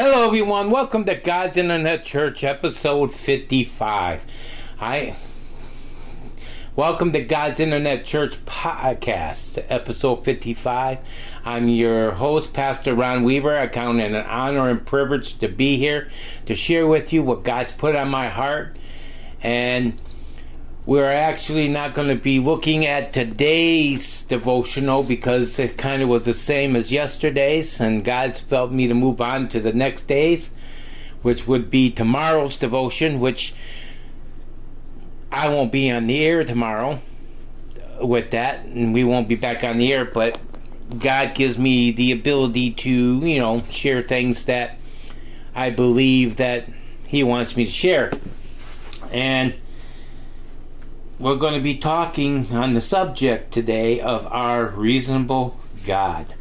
Hello everyone, welcome to God's Internet Church, episode 55. Welcome to God's Internet Church podcast, episode 55. I'm your host, Pastor Ron Weaver. I count it an honor and privilege to be here to share with you what God's put on my heart. And we're actually not going to be looking at today's devotional because it kind of was the same as yesterday's, and God's felt me to move on to the next day's, which would be tomorrow's devotion, which I won't be on the air tomorrow with that, and we won't be back on the air, but God gives me the ability to, you know, share things that I believe that He wants me to share. And we're going to be talking on the subject today of our reasonable God.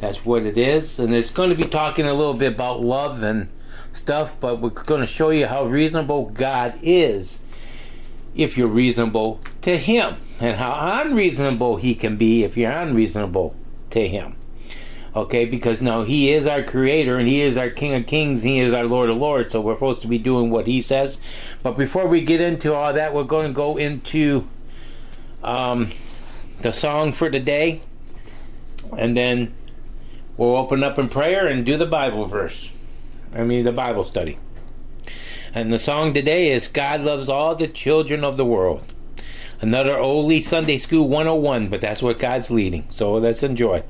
That's what it is. And it's going to be talking a little bit about love and stuff, but we're going to show you how reasonable God is if you're reasonable to Him, and how unreasonable He can be if you're unreasonable to Him. Okay, because now He is our Creator, and He is our King of Kings, and He is our Lord of Lords, so we're supposed to be doing what He says. But before we get into all that, we're going to go into the song for today, and then we'll open up in prayer and do the Bible study. And the song today is God Loves All the Children of the World. Another Ole Sunday School 101, but that's what God's leading, so let's enjoy.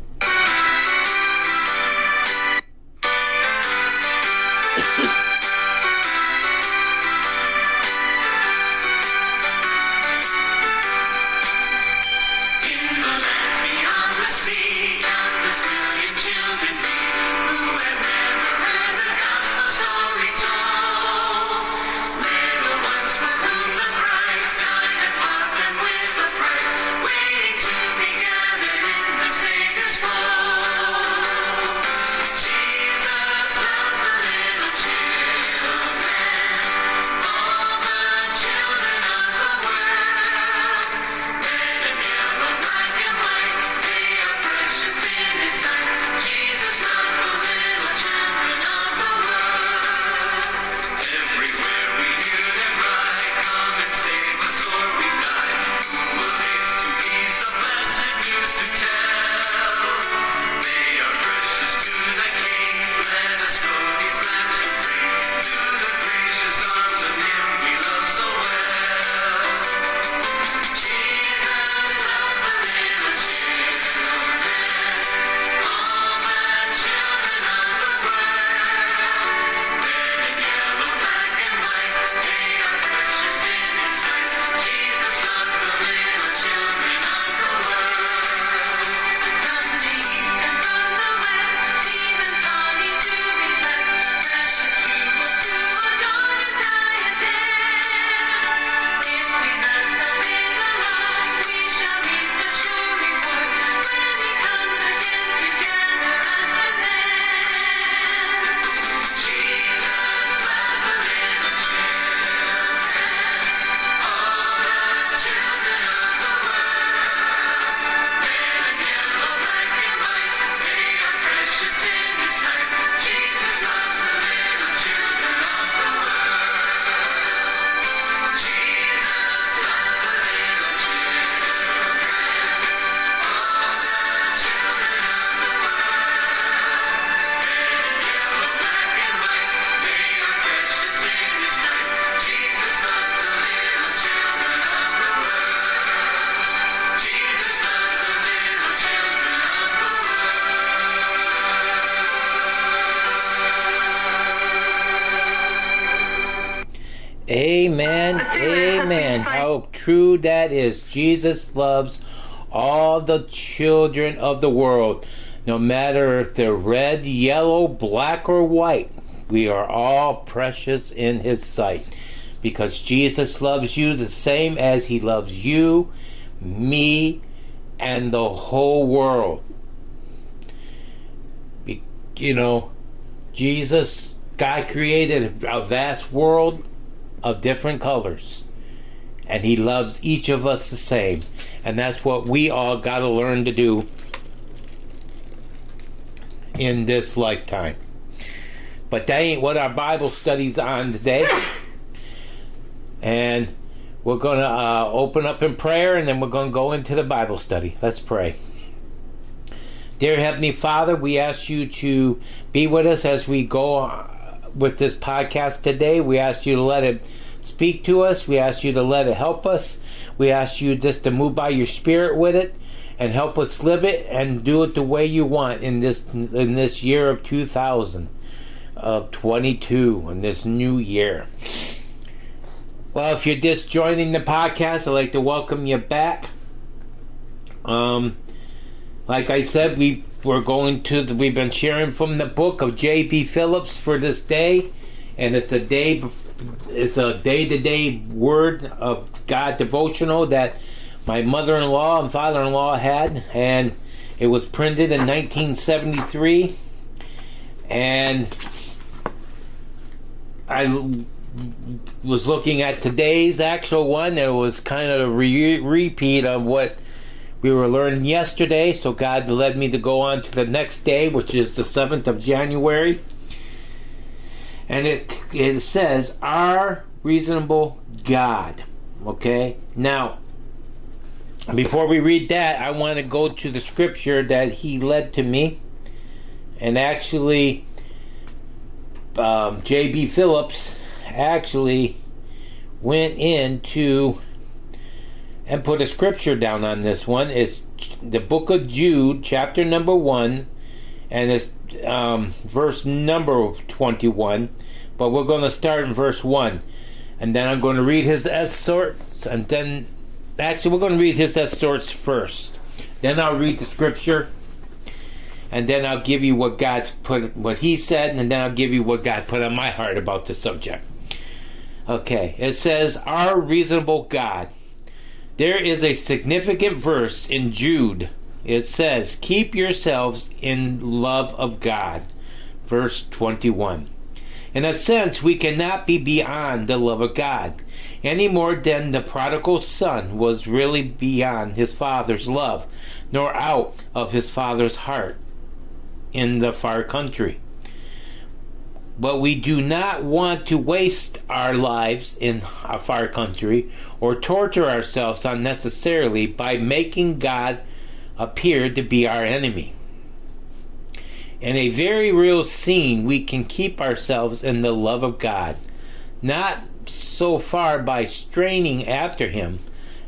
Amen, amen. How true that is. Jesus loves all the children of the world. No matter if they're red, yellow, black, or white, we are all precious in His sight. Because Jesus loves you the same as He loves you, me, and the whole world. You know, God created a vast world of different colors, and He loves each of us the same, and that's what we all got to learn to do in this lifetime. But that ain't what our Bible study's on today. And we're going to open up in prayer, and then we're going to go into the Bible study. Let's pray. Dear Heavenly Father, we ask you to be with us as we go with this podcast today. We ask you to let it speak to us. We ask you to let it help us. We ask you just to move by your Spirit with it and help us live it and do it the way you want in this year of 2022, in this new year. Well, if you're just joining the podcast, I'd like to welcome you back. Like I said, we've been sharing from the book of J.B. Phillips for this day, and it's a day-to-day Word of God devotional that my mother-in-law and father-in-law had, and it was printed in 1973, and I was looking at today's actual one. It was kind of a repeat of what we were learning yesterday, so God led me to go on to the next day, which is the 7th of January. And it says, our reasonable God. Okay? Now, before we read that, I want to go to the scripture that he led to me. And actually, J.B. Phillips actually went into and put a scripture down on this one. It's the book of Jude, chapter number 1, and it's verse number 21. But we're going to start in verse 1. And then I'm going to read his excerpts. And then, actually, we're going to read his excerpts first. Then I'll read the scripture. And then I'll give you what he said. And then I'll give you what God put on my heart about the subject. Okay. It says, our reasonable God. There is a significant verse in Jude. It says, keep yourselves in love of God. Verse 21. In a sense, we cannot be beyond the love of God, any more than the prodigal son was really beyond his father's love, nor out of his father's heart in the far country. But we do not want to waste our lives in a far country or torture ourselves unnecessarily by making God appear to be our enemy. In a very real scene, we can keep ourselves in the love of God, not so far by straining after him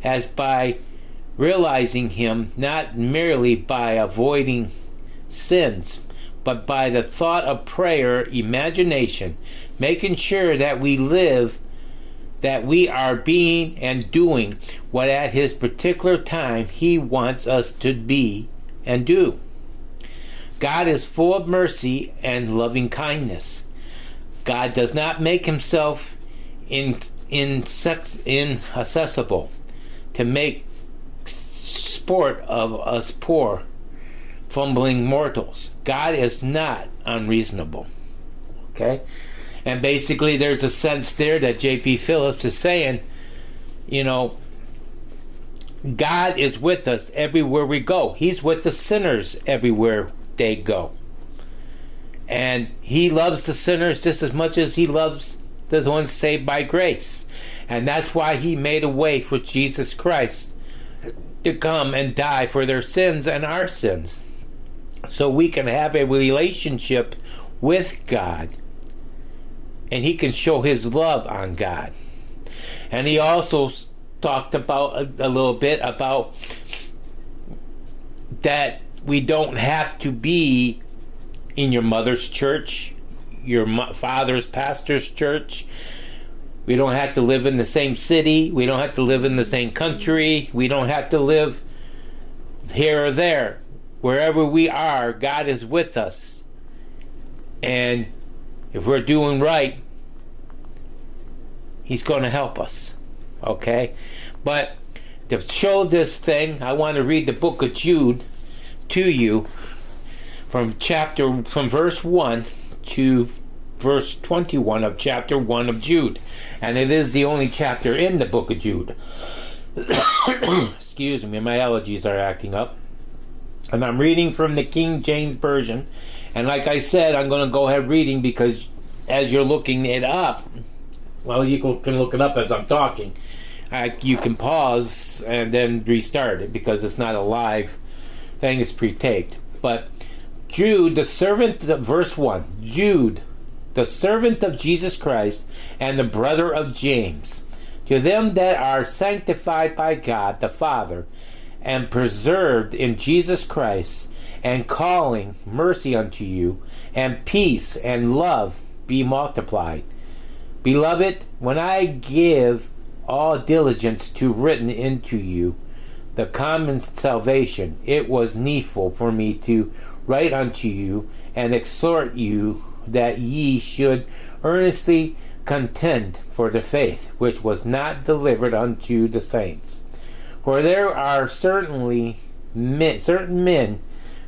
as by realizing him, not merely by avoiding sins, but by the thought of prayer, imagination, making sure that we live, that we are being and doing what at his particular time he wants us to be and do. God is full of mercy and loving kindness. God does not make himself inaccessible to make sport of us poor, fumbling mortals. God is not unreasonable. Okay? And basically there's a sense there that J.P. Phillips is saying, you know, God is with us everywhere we go. He's with the sinners everywhere they go. And he loves the sinners just as much as he loves the ones saved by grace. And that's why he made a way for Jesus Christ to come and die for their sins and our sins, so we can have a relationship with God, and he can show his love on God. And he also talked about a little bit about that we don't have to be in your mother's church, your father's pastor's church. We don't have to live in the same city. We don't have to live in the same country. We don't have to live here or there. Wherever we are, God is with us. And if we're doing right, he's going to help us. Okay? But to show this thing, I want to read the book of Jude to you from verse 1 to verse 21 of chapter 1 of Jude. And it is the only chapter in the book of Jude. Excuse me, my allergies are acting up. And I'm reading from the King James Version. And like I said, I'm going to go ahead reading because as you're looking it up, well, you can look it up as I'm talking. You can pause and then restart it because it's not a live thing. It's pre-taped. But Jude, the servant, verse 1, Jude, the servant of Jesus Christ and the brother of James, to them that are sanctified by God the Father and preserved in Jesus Christ, and calling, mercy unto you, and peace and love be multiplied. Beloved, when I give all diligence to written into you the common salvation, it was needful for me to write unto you and exhort you that ye should earnestly contend for the faith which was not delivered unto the saints. For there are certainly certain men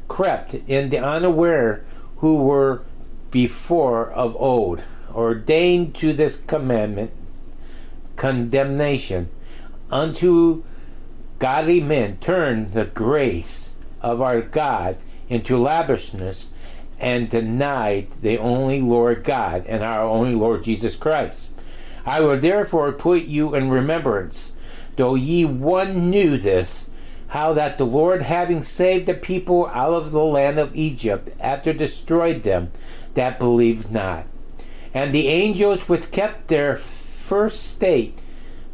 crept in the unaware, who were before of old ordained to this commandment, condemnation. Unto godly men turn the grace of our God into lavishness, and denied the only Lord God and our only Lord Jesus Christ. I will therefore put you in remembrance, though ye one knew this, how that the Lord, having saved the people out of the land of Egypt, after destroyed them that believed not, and the angels which kept their first state,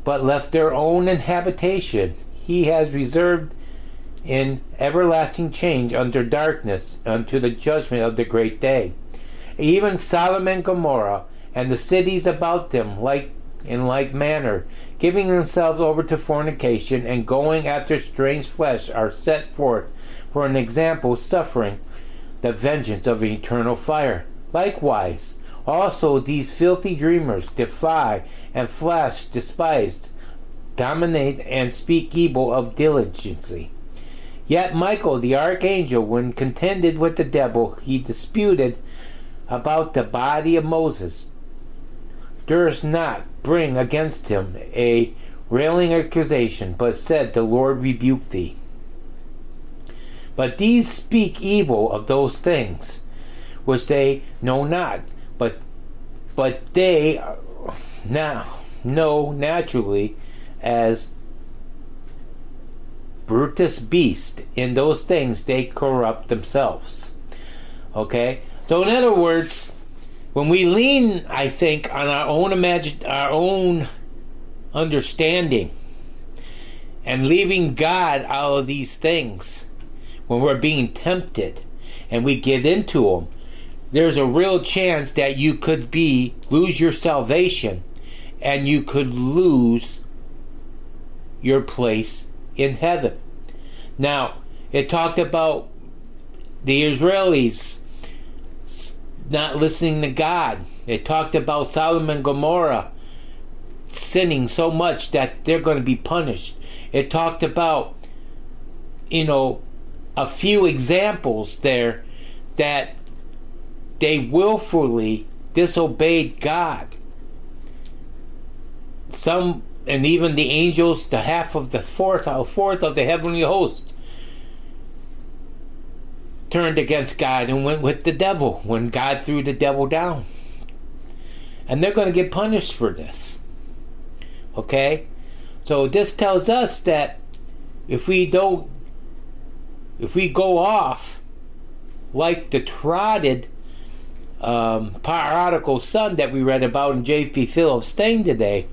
but left their own habitation, he has reserved in everlasting change under darkness unto the judgment of the great day. Even Sodom and Gomorrah and the cities about them, in like manner, giving themselves over to fornication and going after strange flesh, are set forth for an example, suffering the vengeance of eternal fire. Likewise, also these filthy dreamers defy and flash, despise, dominate, and speak evil of diligency. Yet Michael the archangel, when contended with the devil, he disputed about the body of Moses, durst not bring against him a railing accusation, but said, the Lord rebuked thee. But these speak evil of those things which they know not, but they now know naturally, as Brutus beast. In those things they corrupt themselves. Okay? So in other words, when we lean, I think, on our own understanding and leaving God out of these things, when we're being tempted and we get into them, there's a real chance that you could lose your salvation, and you could lose your place in heaven. Now, it talked about the Israelites not listening to God. They talked about Sodom and Gomorrah sinning so much that they're going to be punished. It talked about, a few examples there that they willfully disobeyed God. Some, and even the angels, the half of the fourth of the heavenly host, turned against God and went with the devil when God threw the devil down. And they're going to get punished for this. Okay? So this tells us that if we go off like the trotted prodigal son that we read about in J.B. Phillips' thing today,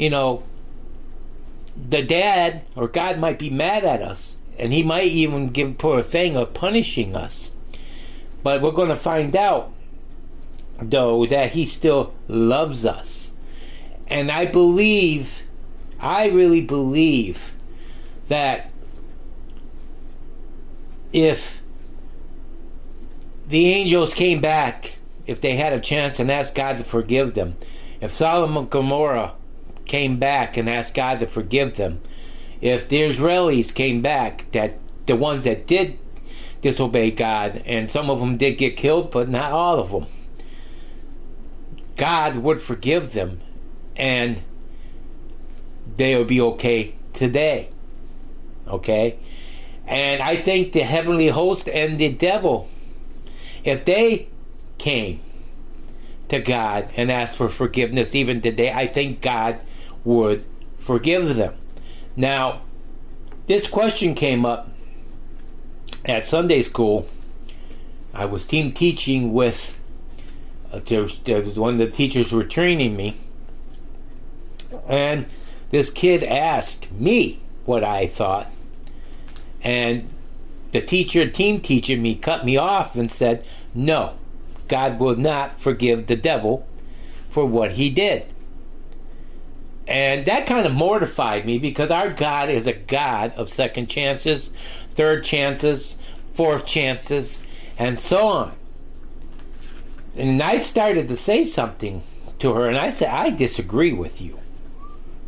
the dad or God might be mad at us, and he might even put a thing of punishing us. But we're going to find out, though, that he still loves us. And I really believe that if the angels came back, if they had a chance, and asked God to forgive them, if Sodom and Gomorrah came back and asked God to forgive them, if the Israelites came back, that the ones that did disobey God, and some of them did get killed, but not all of them, God would forgive them, and they would be okay today. Okay? And I think the heavenly host and the devil, if they came to God and asked for forgiveness even today, I think God would forgive them. Now, this question came up at Sunday school. I was team teaching with one of the teachers were training me, and this kid asked me what I thought, and the teacher, team teaching me, cut me off and said, no, God will not forgive the devil for what he did. And that kind of mortified me, because our God is a God of second chances, third chances, fourth chances, and so on. And I started to say something to her, and I said, I disagree with you,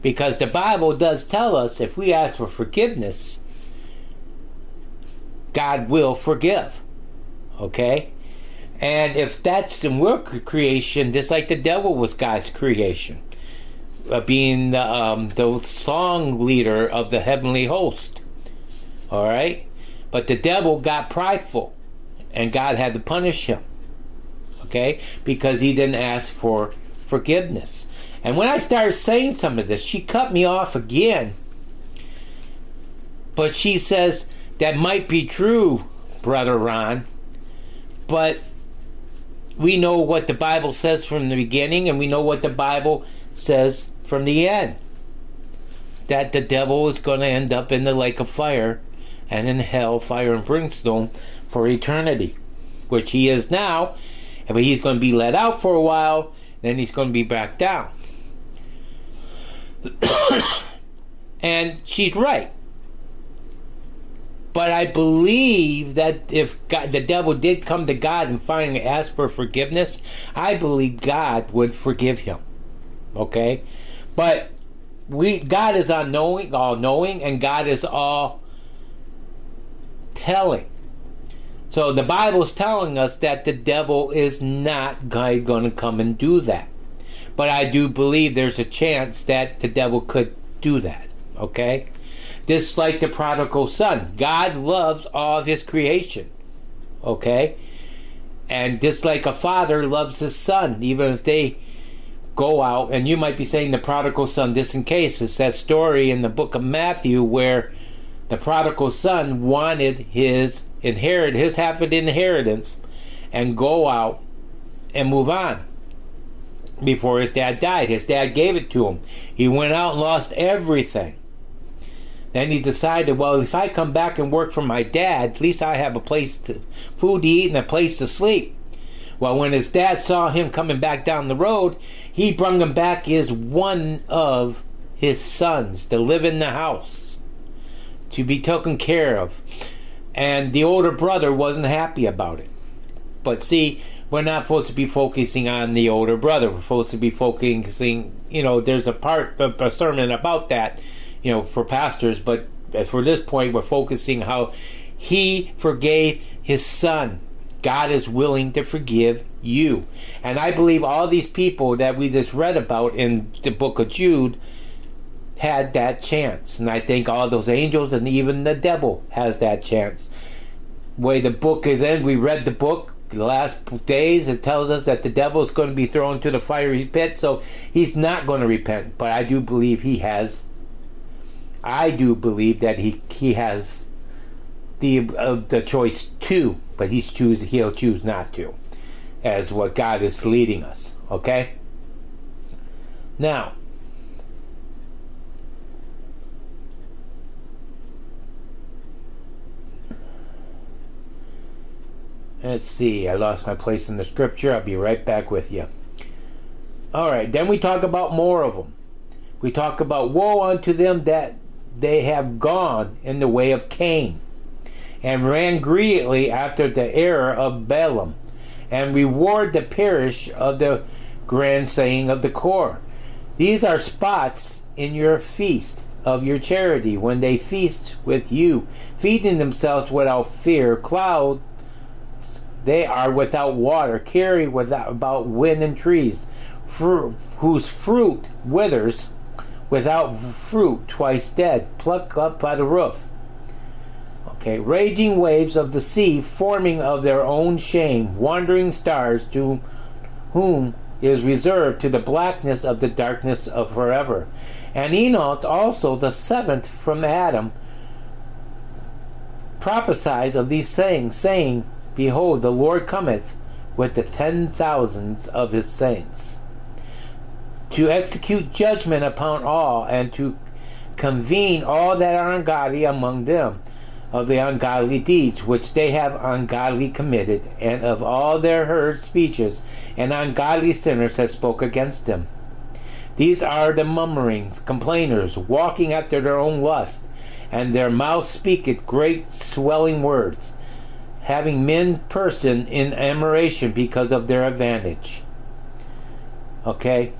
because the Bible does tell us if we ask for forgiveness, God will forgive. Okay? And if that's in our creation, just like the devil was God's creation, being the song leader of the heavenly host. All right? But the devil got prideful, and God had to punish him. Okay? Because he didn't ask for forgiveness. And when I started saying some of this, she cut me off again. But she says, that might be true, Brother Ron, but we know what the Bible says from the beginning, and we know what the Bible says from the end, that the devil is going to end up in the lake of fire and in hell, fire and brimstone for eternity, which he is now, but he's going to be let out for a while, then he's going to be back down. And she's right. But I believe that if God, the devil did come to God and finally ask for forgiveness, I believe God would forgive him. Okay? But God is all-knowing, and God is all-telling. So the Bible's telling us that the devil is not going to come and do that. But I do believe there's a chance that the devil could do that. Okay? Just like the prodigal son, God loves all of his creation, okay? And just like a father loves his son, even if they go out, and you might be saying the prodigal son, just in case, it's that story in the book of Matthew where the prodigal son wanted his half of the inheritance and go out and move on before his dad died. His dad gave it to him. He went out and lost everything. Then he decided, well, if I come back and work for my dad, at least I have food to eat and a place to sleep. Well, when his dad saw him coming back down the road, he brung him back as one of his sons to live in the house, to be taken care of. And the older brother wasn't happy about it. But see, we're not supposed to be focusing on the older brother. We're supposed to be focusing, there's a part of a sermon about that, for pastors, but for this point, we're focusing how he forgave his son. God is willing to forgive you. And I believe all these people that we just read about in the book of Jude had that chance. And I think all those angels and even the devil has that chance. Way the book is in, we read the book the last days, it tells us that the devil is going to be thrown to the fiery pit, so he's not going to repent. But I do believe he has the choice to, but he'll choose not to, as what God is leading us. Okay? Now, let's see. I lost my place in the scripture. I'll be right back with you. All right. Then we talk about more of them. We talk about woe unto them that they have gone in the way of Cain, and ran greedily after the error of Balaam, and reward the perish of the grand saying of the core. These are spots in your feast of your charity, when they feast with you, feeding themselves without fear. Clouds they are without water, carry about wind and trees, whose fruit withers, without fruit, twice dead, plucked up by the roof. Okay, raging waves of the sea, forming of their own shame, wandering stars to whom is reserved to the blackness of the darkness of forever. And Enoch also, the seventh from Adam, prophesies of these things, saying, Behold, the Lord cometh with the 10,000s of his saints, to execute judgment upon all, and to convene all that are ungodly among them, of the ungodly deeds which they have ungodly committed, and of all their heard speeches, and ungodly sinners have spoke against them. These are the murmurings, complainers, walking after their own lust, and their mouth speaketh great swelling words, having men person in admiration because of their advantage. Okay?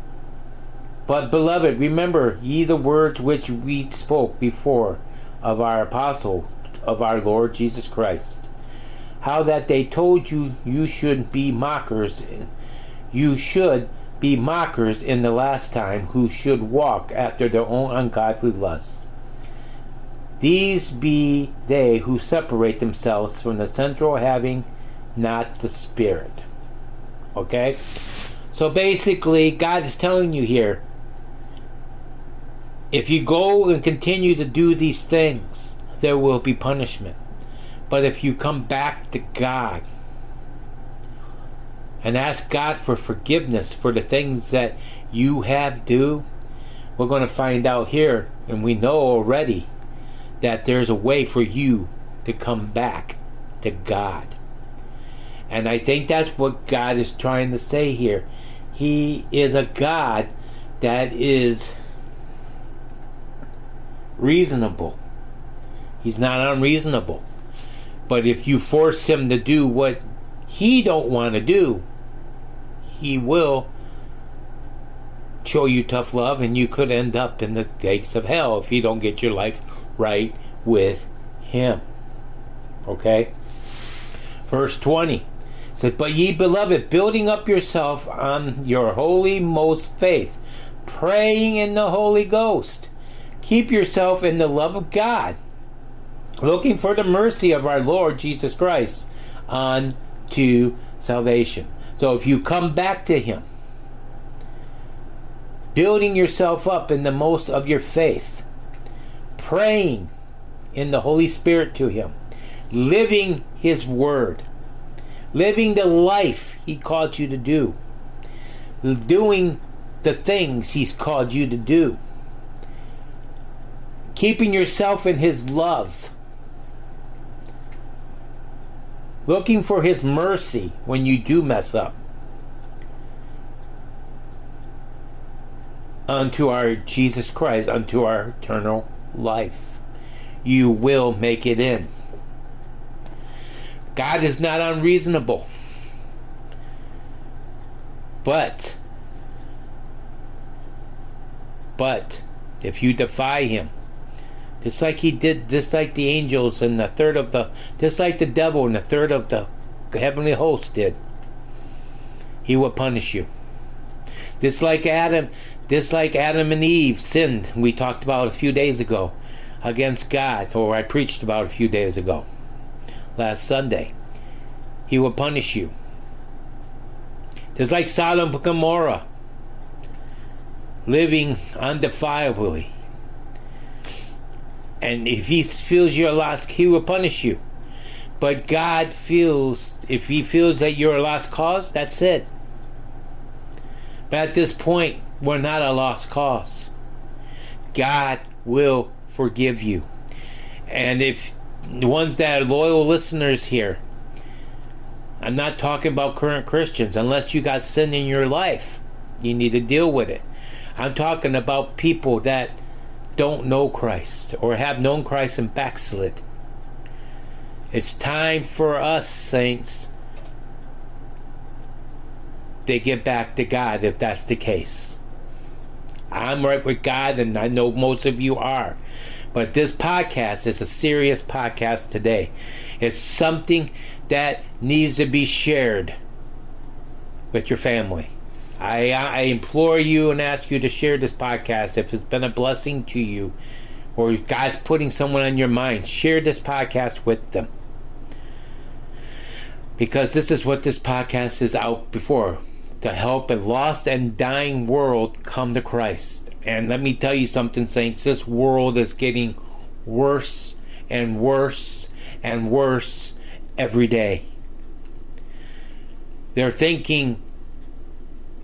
But, beloved, remember ye the words which we spoke before of our apostle, of our Lord Jesus Christ, how that they told you you should be mockers in the last time, who should walk after their own ungodly lusts. These be they who separate themselves from the central, having not the Spirit. Okay? So basically, God is telling you here, if you go and continue to do these things, there will be punishment. But if you come back to God and ask God for forgiveness for the things that you have done, we're going to find out here, and we know already, that there's a way for you to come back to God. And I think that's what God is trying to say here. He is a God that is reasonable. He's not unreasonable. But if you force him to do what he don't want to do, he will show you tough love, and you could end up in the gates of hell if you don't get your life right with him. Okay? Verse 20 said, But ye beloved, building up yourself on your holy most faith, praying in the Holy Ghost, keep yourself in the love of God, looking for the mercy of our Lord Jesus Christ unto salvation. So if you come back to him, building yourself up in the most of your faith, praying in the Holy Spirit to him, living his word, living the life he called you to do, doing the things he's called you to do, keeping yourself in his love, looking for his mercy when you do mess up, unto our Jesus Christ, unto our eternal life. You will make it in. God is not unreasonable. But if you defy him, just like he did, just like the angels and the third of the, just like the devil and the third of the heavenly host did, he will punish you. Just like Adam and Eve sinned, we talked about a few days ago, against God, or I preached about a few days ago, last Sunday. He will punish you. Just like Sodom and Gomorrah, living undefiably. And if he feels you're lost, he will punish you. But God feels, if he feels that you're a lost cause, that's it. But at this point, we're not a lost cause. God will forgive you. And if the ones that are loyal listeners here, I'm not talking about current Christians, unless you got sin in your life, you need to deal with it. I'm talking about people that don't know Christ or have known Christ and backslid. It's time for us, saints, to get back to God if that's the case. I'm right with God, and I know most of you are. But this podcast is a serious podcast today. It's something that needs to be shared with your family. I implore you and ask you to share this podcast if it's been a blessing to you. or God's putting someone on your mind, share this podcast with them. Because this is what this podcast is out before, to help a lost and dying world come to Christ. And let me tell you something, saints, this world is getting worse and worse and worse every day. They're thinking,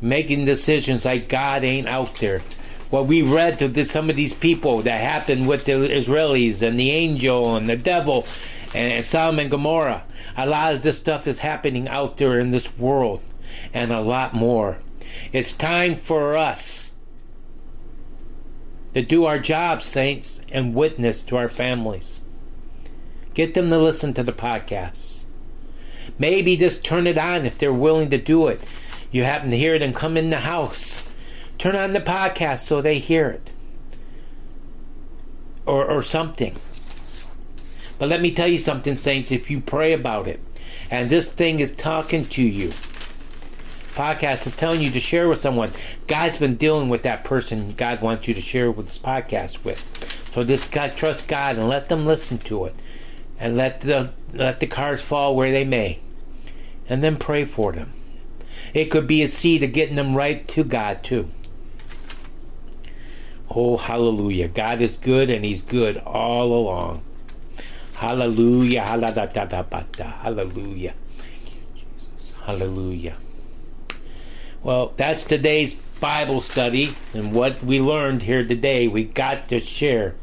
making decisions like God ain't out there. What we read to some of these people that happened with the Israelis and the angel and the devil and Sodom and Gomorrah. A lot of this stuff is happening out there in this world, and a lot more. It's time for us to do our job, saints, and witness to our families. Get them to listen to the podcasts. Maybe just turn it on if they're willing to do it. You happen to hear them come in the house. Turn on the podcast so they hear it. Or something. But let me tell you something, saints, if you pray about it, and this thing is talking to you, podcast is telling you to share with someone, God's been dealing with that person God wants you to share with this podcast with. So just trust God and let them listen to it. And let the cards fall where they may. And then pray for them. It could be a seed of getting them right to God too. Oh, hallelujah. God is good, and he's good all along. Hallelujah. Hallelujah. Hallelujah. Well, that's today's Bible study. And what we learned here today, we got to share.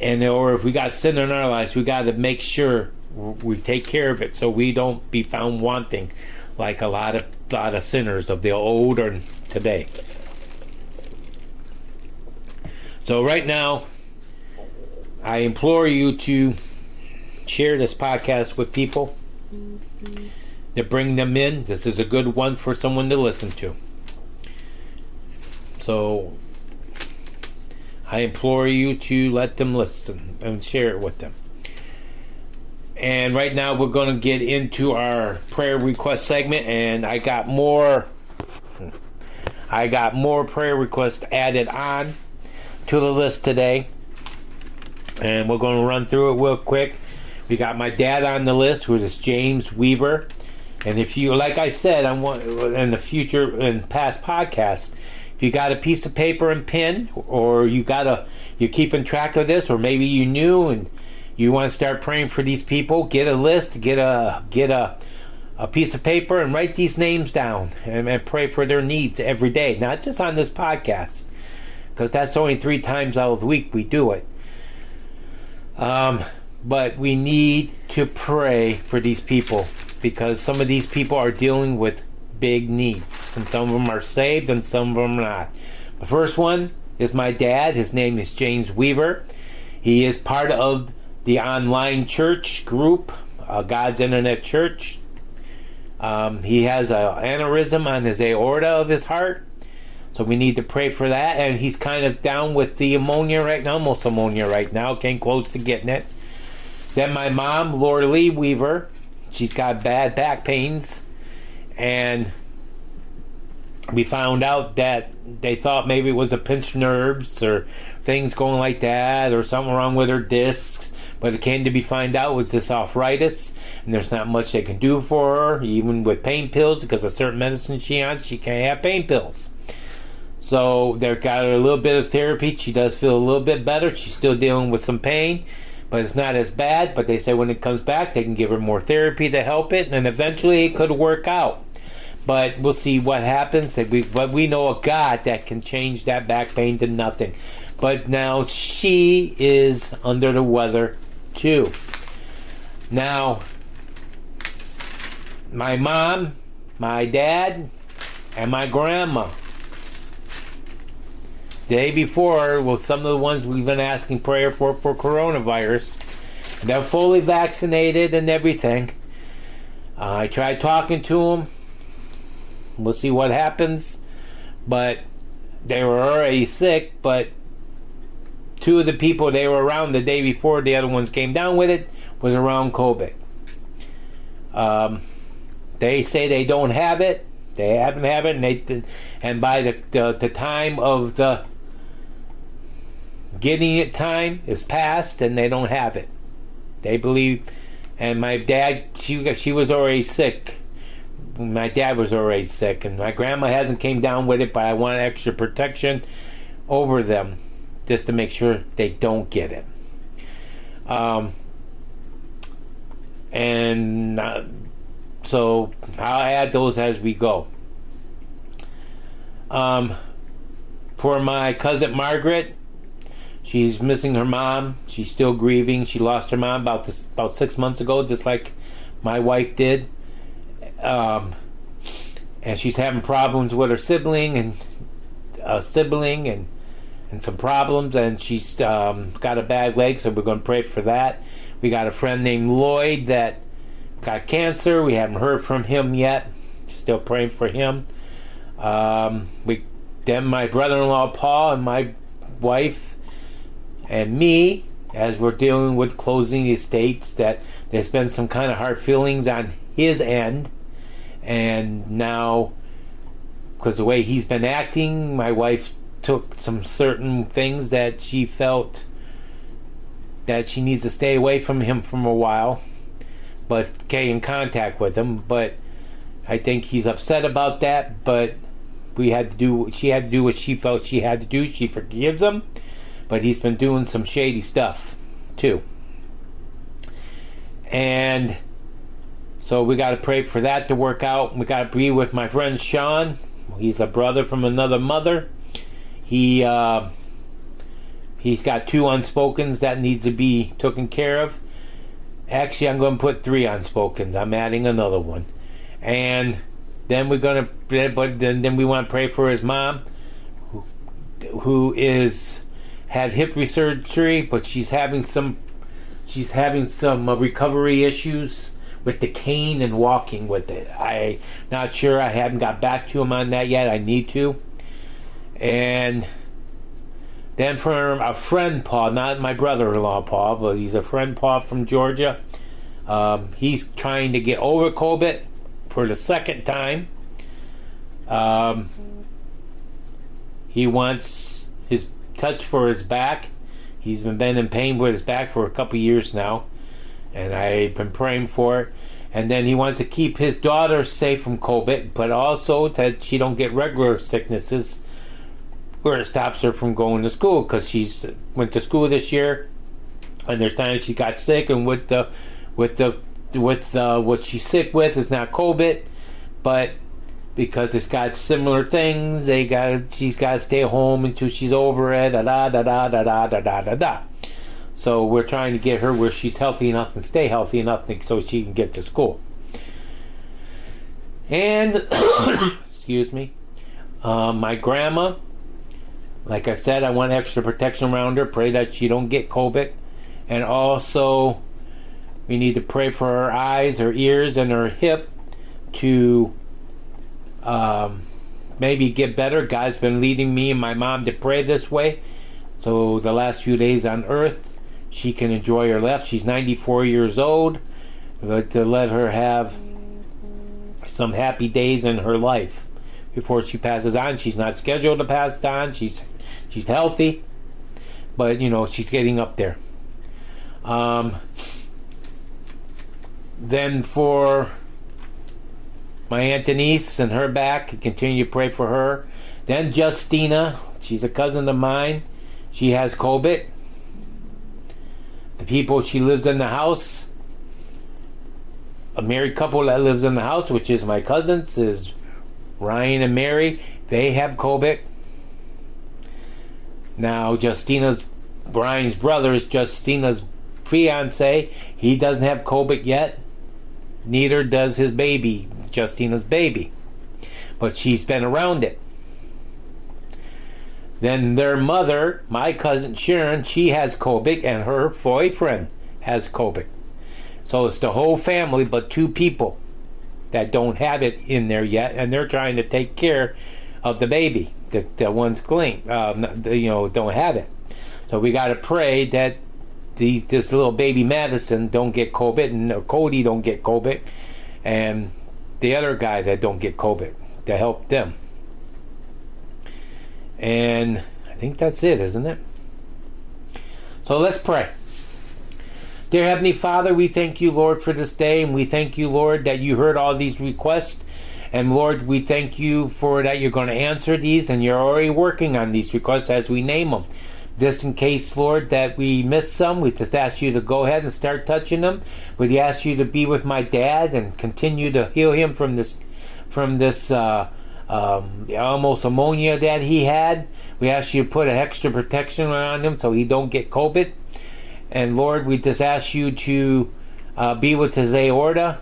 And or if we got sin in our lives, we got to make sure we take care of it so we don't be found wanting like a lot of sinners of the old or today. So right now, I implore you to share this podcast with people, to bring them in. This is a good one for someone to listen to. So I implore you to let them listen and share it with them. And right now we're going to get into our prayer request segment, and I got more prayer requests added on to the list today. And we're going to run through it real quick. We got my dad on the list, who is James Weaver. And if you, like I said, I want in the future and past podcasts, if you got a piece of paper and pen, or you're keeping track of this, or maybe you knew and you want to start praying for these people, get a list, get a piece of paper and write these names down and pray for their needs every day, not just on this podcast, because that's only 3 times out of the week we do it. But we need to pray for these people, because some of these people are dealing with big needs, and some of them are saved and some of them are not. The first one is my dad. His name is James Weaver. He is part of the online church group, God's Internet Church. He has an aneurysm on his aorta of his heart, so we need to pray for that. And he's kind of down with the ammonia right now, almost ammonia right now, came close to getting it. Then my mom, Laura Lee Weaver, she's got bad back pains, and we found out that they thought maybe it was a pinched nerves or things going like that, or something wrong with her discs, but it came to be found out was this arthritis, and there's not much they can do for her, even with pain pills, because of certain medicine she's on, she can't have pain pills. So they've got her a little bit of therapy. She does feel a little bit better. She's still dealing with some pain, but it's not as bad. But they say when it comes back, they can give her more therapy to help it, and eventually it could work out. But we'll see what happens. But we know a God that can change that back pain to nothing. But now she is under the weather too. Now, my mom, my dad, and my grandma. Day before, well, some of the ones we've been asking prayer for coronavirus. They're fully vaccinated and everything. I tried talking to them. We'll see what happens. But they were already sick, but 2 of the people they were around the day before, the other ones came down with it, was around COVID. They say they don't have it. They haven't had it, and by the time of the getting it time is past and they don't have it. They believe, and my dad, she was already sick. My dad was already sick, and my grandma hasn't came down with it, but I want extra protection over them just to make sure they don't get it. So I'll add those as we go. For my cousin Margaret, she's missing her mom. She's still grieving. She lost her mom about 6 months ago, just like my wife did. And she's having problems with her sibling and some problems, and she's got a bad leg, so we're going to pray for that. We got a friend named Lloyd that got cancer. We haven't heard from him yet. Still praying for him. Then my brother-in-law Paul and my wife and me, as we're dealing with closing estates, that there's been some kind of hard feelings on his end, and now because the way he's been acting, my wife took some certain things that she felt that she needs to stay away from him for a while, but stay in contact with him. But I think he's upset about that, but she had to do what she felt she had to do. She forgives him, but he's been doing some shady stuff too, and so we got to pray for that to work out. We got to be with my friend Sean. He's a brother from another mother. He's got 2 unspokens that needs to be taken care of. Actually, I'm going to put 3 unspokens. I'm adding another one, and then we're going to. But then we want to pray for his mom, who had hip surgery, but she's having some recovery issues with the cane and walking with it. I'm not sure. I haven't got back to him on that yet. I need to. And then from a friend, Paul, not my brother-in-law, Paul, but he's a friend, Paul, from Georgia. He's trying to get over COVID for the second time. He wants his touch for his back. He's been in pain with his back for a couple years now, and I've been praying for it. And then he wants to keep his daughter safe from COVID, but also that she don't get regular sicknesses where it stops her from going to school, because she's went to school this year, and there's times she got sick, and what she's sick with is not COVID, but because it's got similar things, she's got to stay home until she's over it. So we're trying to get her where she's healthy enough and stay healthy enough so she can get to school. And, excuse me, my grandma, like I said, I want extra protection around her. Pray that she don't get COVID. And also, we need to pray for her eyes, her ears, and her hip to maybe get better. God's been leading me and my mom to pray this way. So the last few days on earth, she can enjoy her life. She's 94 years old, but to let her have some happy days in her life before she passes on. She's not scheduled to pass on. She's healthy, but she's getting up there. Then for my Aunt Denise and her back, continue to pray for her. Then Justina, she's a cousin of mine. She has COVID. The people she lives in the house, a married couple that lives in the house, which is my cousins, is Ryan and Mary. They have COVID. Now Brian's brother is Justina's fiance. He doesn't have COVID yet. Neither does his baby, Justina's baby. But she's been around it. Then their mother, my cousin Sharon, she has COVID, and her boyfriend has COVID. So it's the whole family but 2 people that don't have it in there yet, and they're trying to take care of the baby, the ones don't have it. So we got to pray that this little baby Madison don't get COVID, and Cody don't get COVID, and the other guy that don't get COVID, to help them. And I think that's it, isn't it? So let's pray. Dear Heavenly Father, we thank you, Lord, for this day, and we thank you, Lord, that you heard all these requests. And Lord, we thank you for that you're going to answer these, and you're already working on these requests as we name them. Just in case, Lord, that we miss some, we just ask you to go ahead and start touching them. We ask you to be with my dad and continue to heal him from this almost pneumonia that he had. We ask you to put an extra protection around him so he don't get COVID. And Lord, we just ask you to be with his aorta,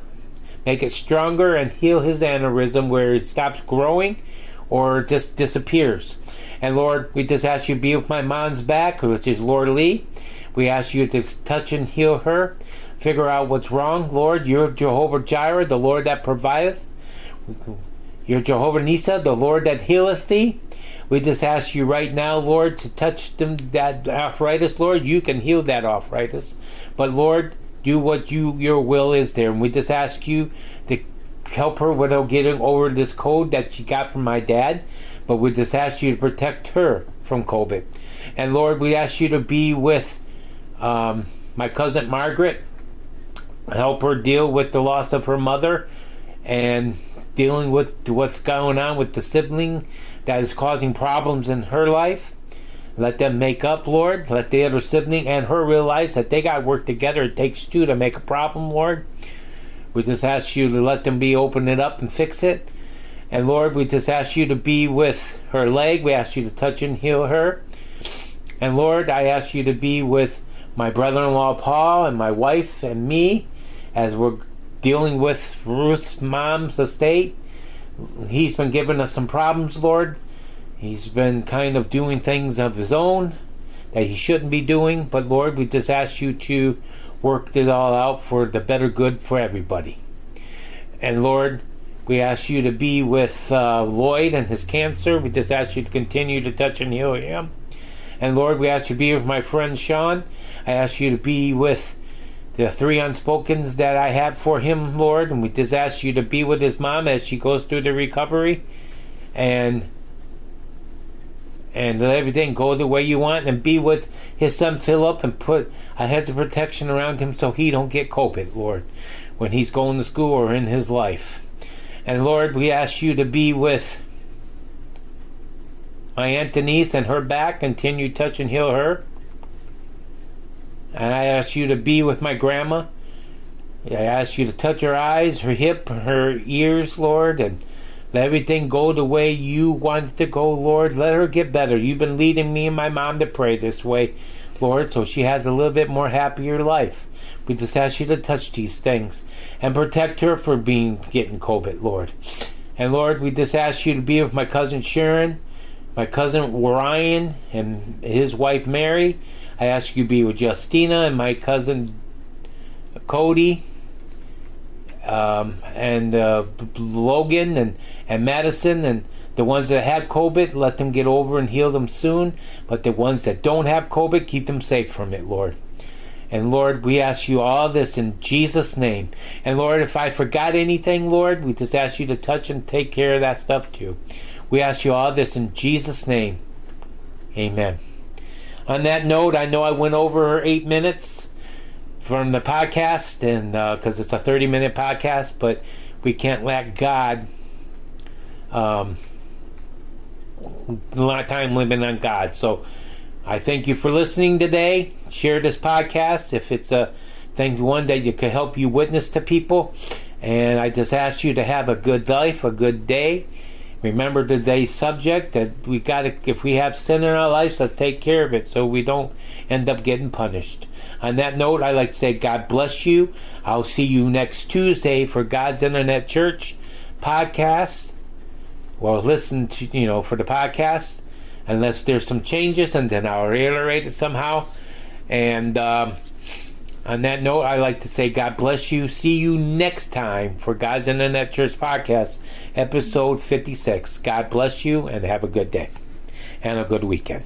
make it stronger, and heal his aneurysm where it stops growing or just disappears. And Lord, we just ask you to be with my mom's back, which is Laura Lee. We ask you to touch and heal her. Figure out what's wrong, Lord. You're Jehovah Jireh, the Lord that provideth. You're Jehovah Nisa, the Lord that healeth thee. We just ask you right now, Lord, to touch them, that arthritis, Lord. You can heal that arthritis. But Lord, do what your will is there. And we just ask you to help her without getting over this cold that she got from my dad. But we just ask you to protect her from COVID. And Lord, we ask you to be with my cousin Margaret. Help her deal with the loss of her mother and dealing with what's going on with the sibling that is causing problems in her life. Let them make up, Lord. Let the other sibling and her realize that they got to work together. It takes two to make a problem, Lord. We just ask you to let them be open it up and fix it. And Lord, we just ask you to be with her leg. We ask you to touch and heal her. And Lord, I ask you to be with my brother-in-law, Paul, and my wife and me as we're dealing with Ruth's mom's estate. He's been giving us some problems, Lord. He's been kind of doing things of his own that he shouldn't be doing. But Lord, we just ask you to work it all out for the better good for everybody. And Lord, we ask you to be with Lloyd and his cancer. We just ask you to continue to touch and heal him. And Lord, we ask you to be with my friend Sean. I ask you to be with the three unspokens that I have for him, Lord. And we just ask you to be with his mom as she goes through the recovery. And let everything go the way you want, and be with his son Philip and put a hedge of protection around him so he don't get COVID, Lord, when he's going to school or in his life. And Lord, we ask you to be with my Aunt Denise and her back. Continue to touch and heal her. And I ask you to be with my grandma. I ask you to touch her eyes, her hip, her ears, Lord, and let everything go the way you want it to go, Lord. Let her get better. You've been leading me and my mom to pray this way, Lord, so she has a little bit more happier life. We just ask you to touch these things and protect her from getting COVID, Lord. And Lord, we just ask you to be with my cousin Sharon, my cousin Ryan, and his wife Mary. I ask you to be with Justina and my cousin Cody. And Logan and Madison, and the ones that have COVID, let them get over and heal them soon. But the ones that don't have COVID, keep them safe from it, Lord. And Lord, we ask you all this in Jesus' name. And Lord, if I forgot anything, Lord, we just ask you to touch and take care of that stuff too. We ask you all this in Jesus' name. Amen. On that note, I know I went over 8 minutes from the podcast, and because it's a 30-minute podcast, but we can't let God a lot of time living on God. So I thank you for listening today. Share this podcast if it's a thing, one that you could help you witness to people. And I just ask you to have a good life, a good day. Remember today's subject, that we got to, if we have sin in our lives, let's take care of it so we don't end up getting punished. On that note, I'd like to say God bless you. I'll see you next Tuesday for God's Internet Church podcast. Well, listen to, for the podcast, unless there's some changes, and then I'll reiterate it somehow. And on that note, I'd like to say God bless you. See you next time for God's Internet Church Podcast, episode 56. God bless you, and have a good day and a good weekend.